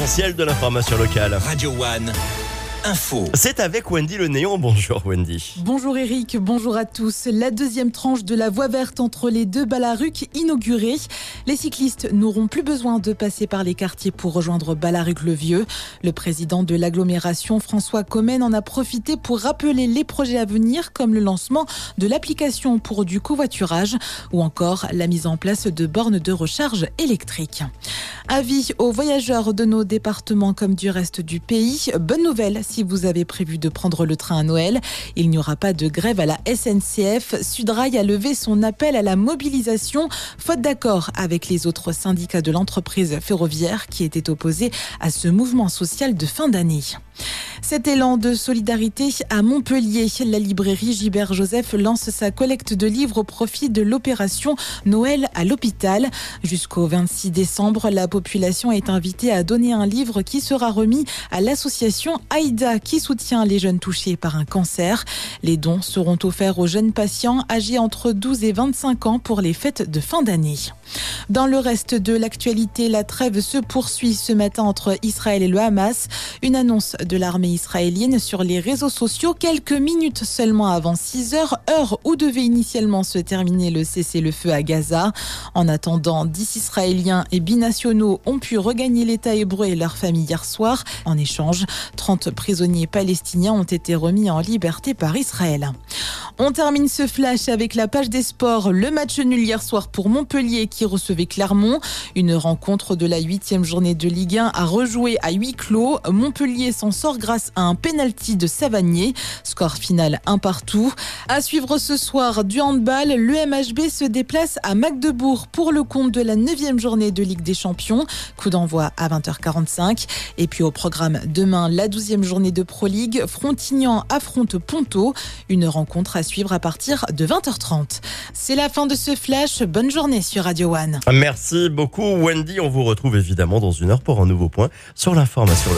l'essentiel de l'information locale. Radio One. Info. C'est avec Wendy Le Néon. Bonjour Wendy. Bonjour Eric, bonjour à tous. La deuxième tranche de la voie verte entre les deux Balaruc inaugurée. Les cyclistes n'auront plus besoin de passer par les quartiers pour rejoindre Balaruc-le-Vieux. Le président de l'agglomération, François Comen, en a profité pour rappeler les projets à venir comme le lancement de l'application pour du covoiturage ou encore la mise en place de bornes de recharge électriques. Avis aux voyageurs de nos départements comme du reste du pays. Bonne nouvelle si vous avez prévu de prendre le train à Noël. Il n'y aura pas de grève à la SNCF. Sudrail a levé son appel à la mobilisation, faute d'accord avec les autres syndicats de l'entreprise ferroviaire qui étaient opposés à ce mouvement social de fin d'année. Cet élan de solidarité à Montpellier, la librairie Gilbert-Joseph lance sa collecte de livres au profit de l'opération Noël à l'hôpital. Jusqu'au 26 décembre, la population est invitée à donner un livre qui sera remis à l'association Aïda qui soutient les jeunes touchés par un cancer. Les dons seront offerts aux jeunes patients âgés entre 12 et 25 ans pour les fêtes de fin d'année. Dans le reste de l'actualité, la trêve se poursuit ce matin entre Israël et le Hamas. Une annonce de l'armée israélienne sur les réseaux sociaux quelques minutes seulement avant 6h, heure où devait initialement se terminer le cessez-le-feu à Gaza. En attendant, 10 Israéliens et binationaux ont pu regagner l'État hébreu et leur famille hier soir. En échange, 30 prisonniers palestiniens ont été remis en liberté par Israël. On termine ce flash avec la page des sports. Le match nul hier soir pour Montpellier qui recevait Clermont. Une rencontre de la 8e journée de Ligue 1 à rejouer à huis clos. Montpellier s'en sort grâce à un pénalty de Savanier. Score final 1-1. À suivre ce soir du handball, le MHB se déplace à Magdebourg pour le compte de la 9e journée de Ligue des Champions. Coup d'envoi à 20h45. Et puis au programme demain, la 12e journée de Pro League. Frontignan affronte Ponto. Une rencontre à suivre à partir de 20h30. C'est la fin de ce flash. Bonne journée sur Radio One. Merci beaucoup Wendy. On vous retrouve évidemment dans une heure pour un nouveau point sur l'information locale.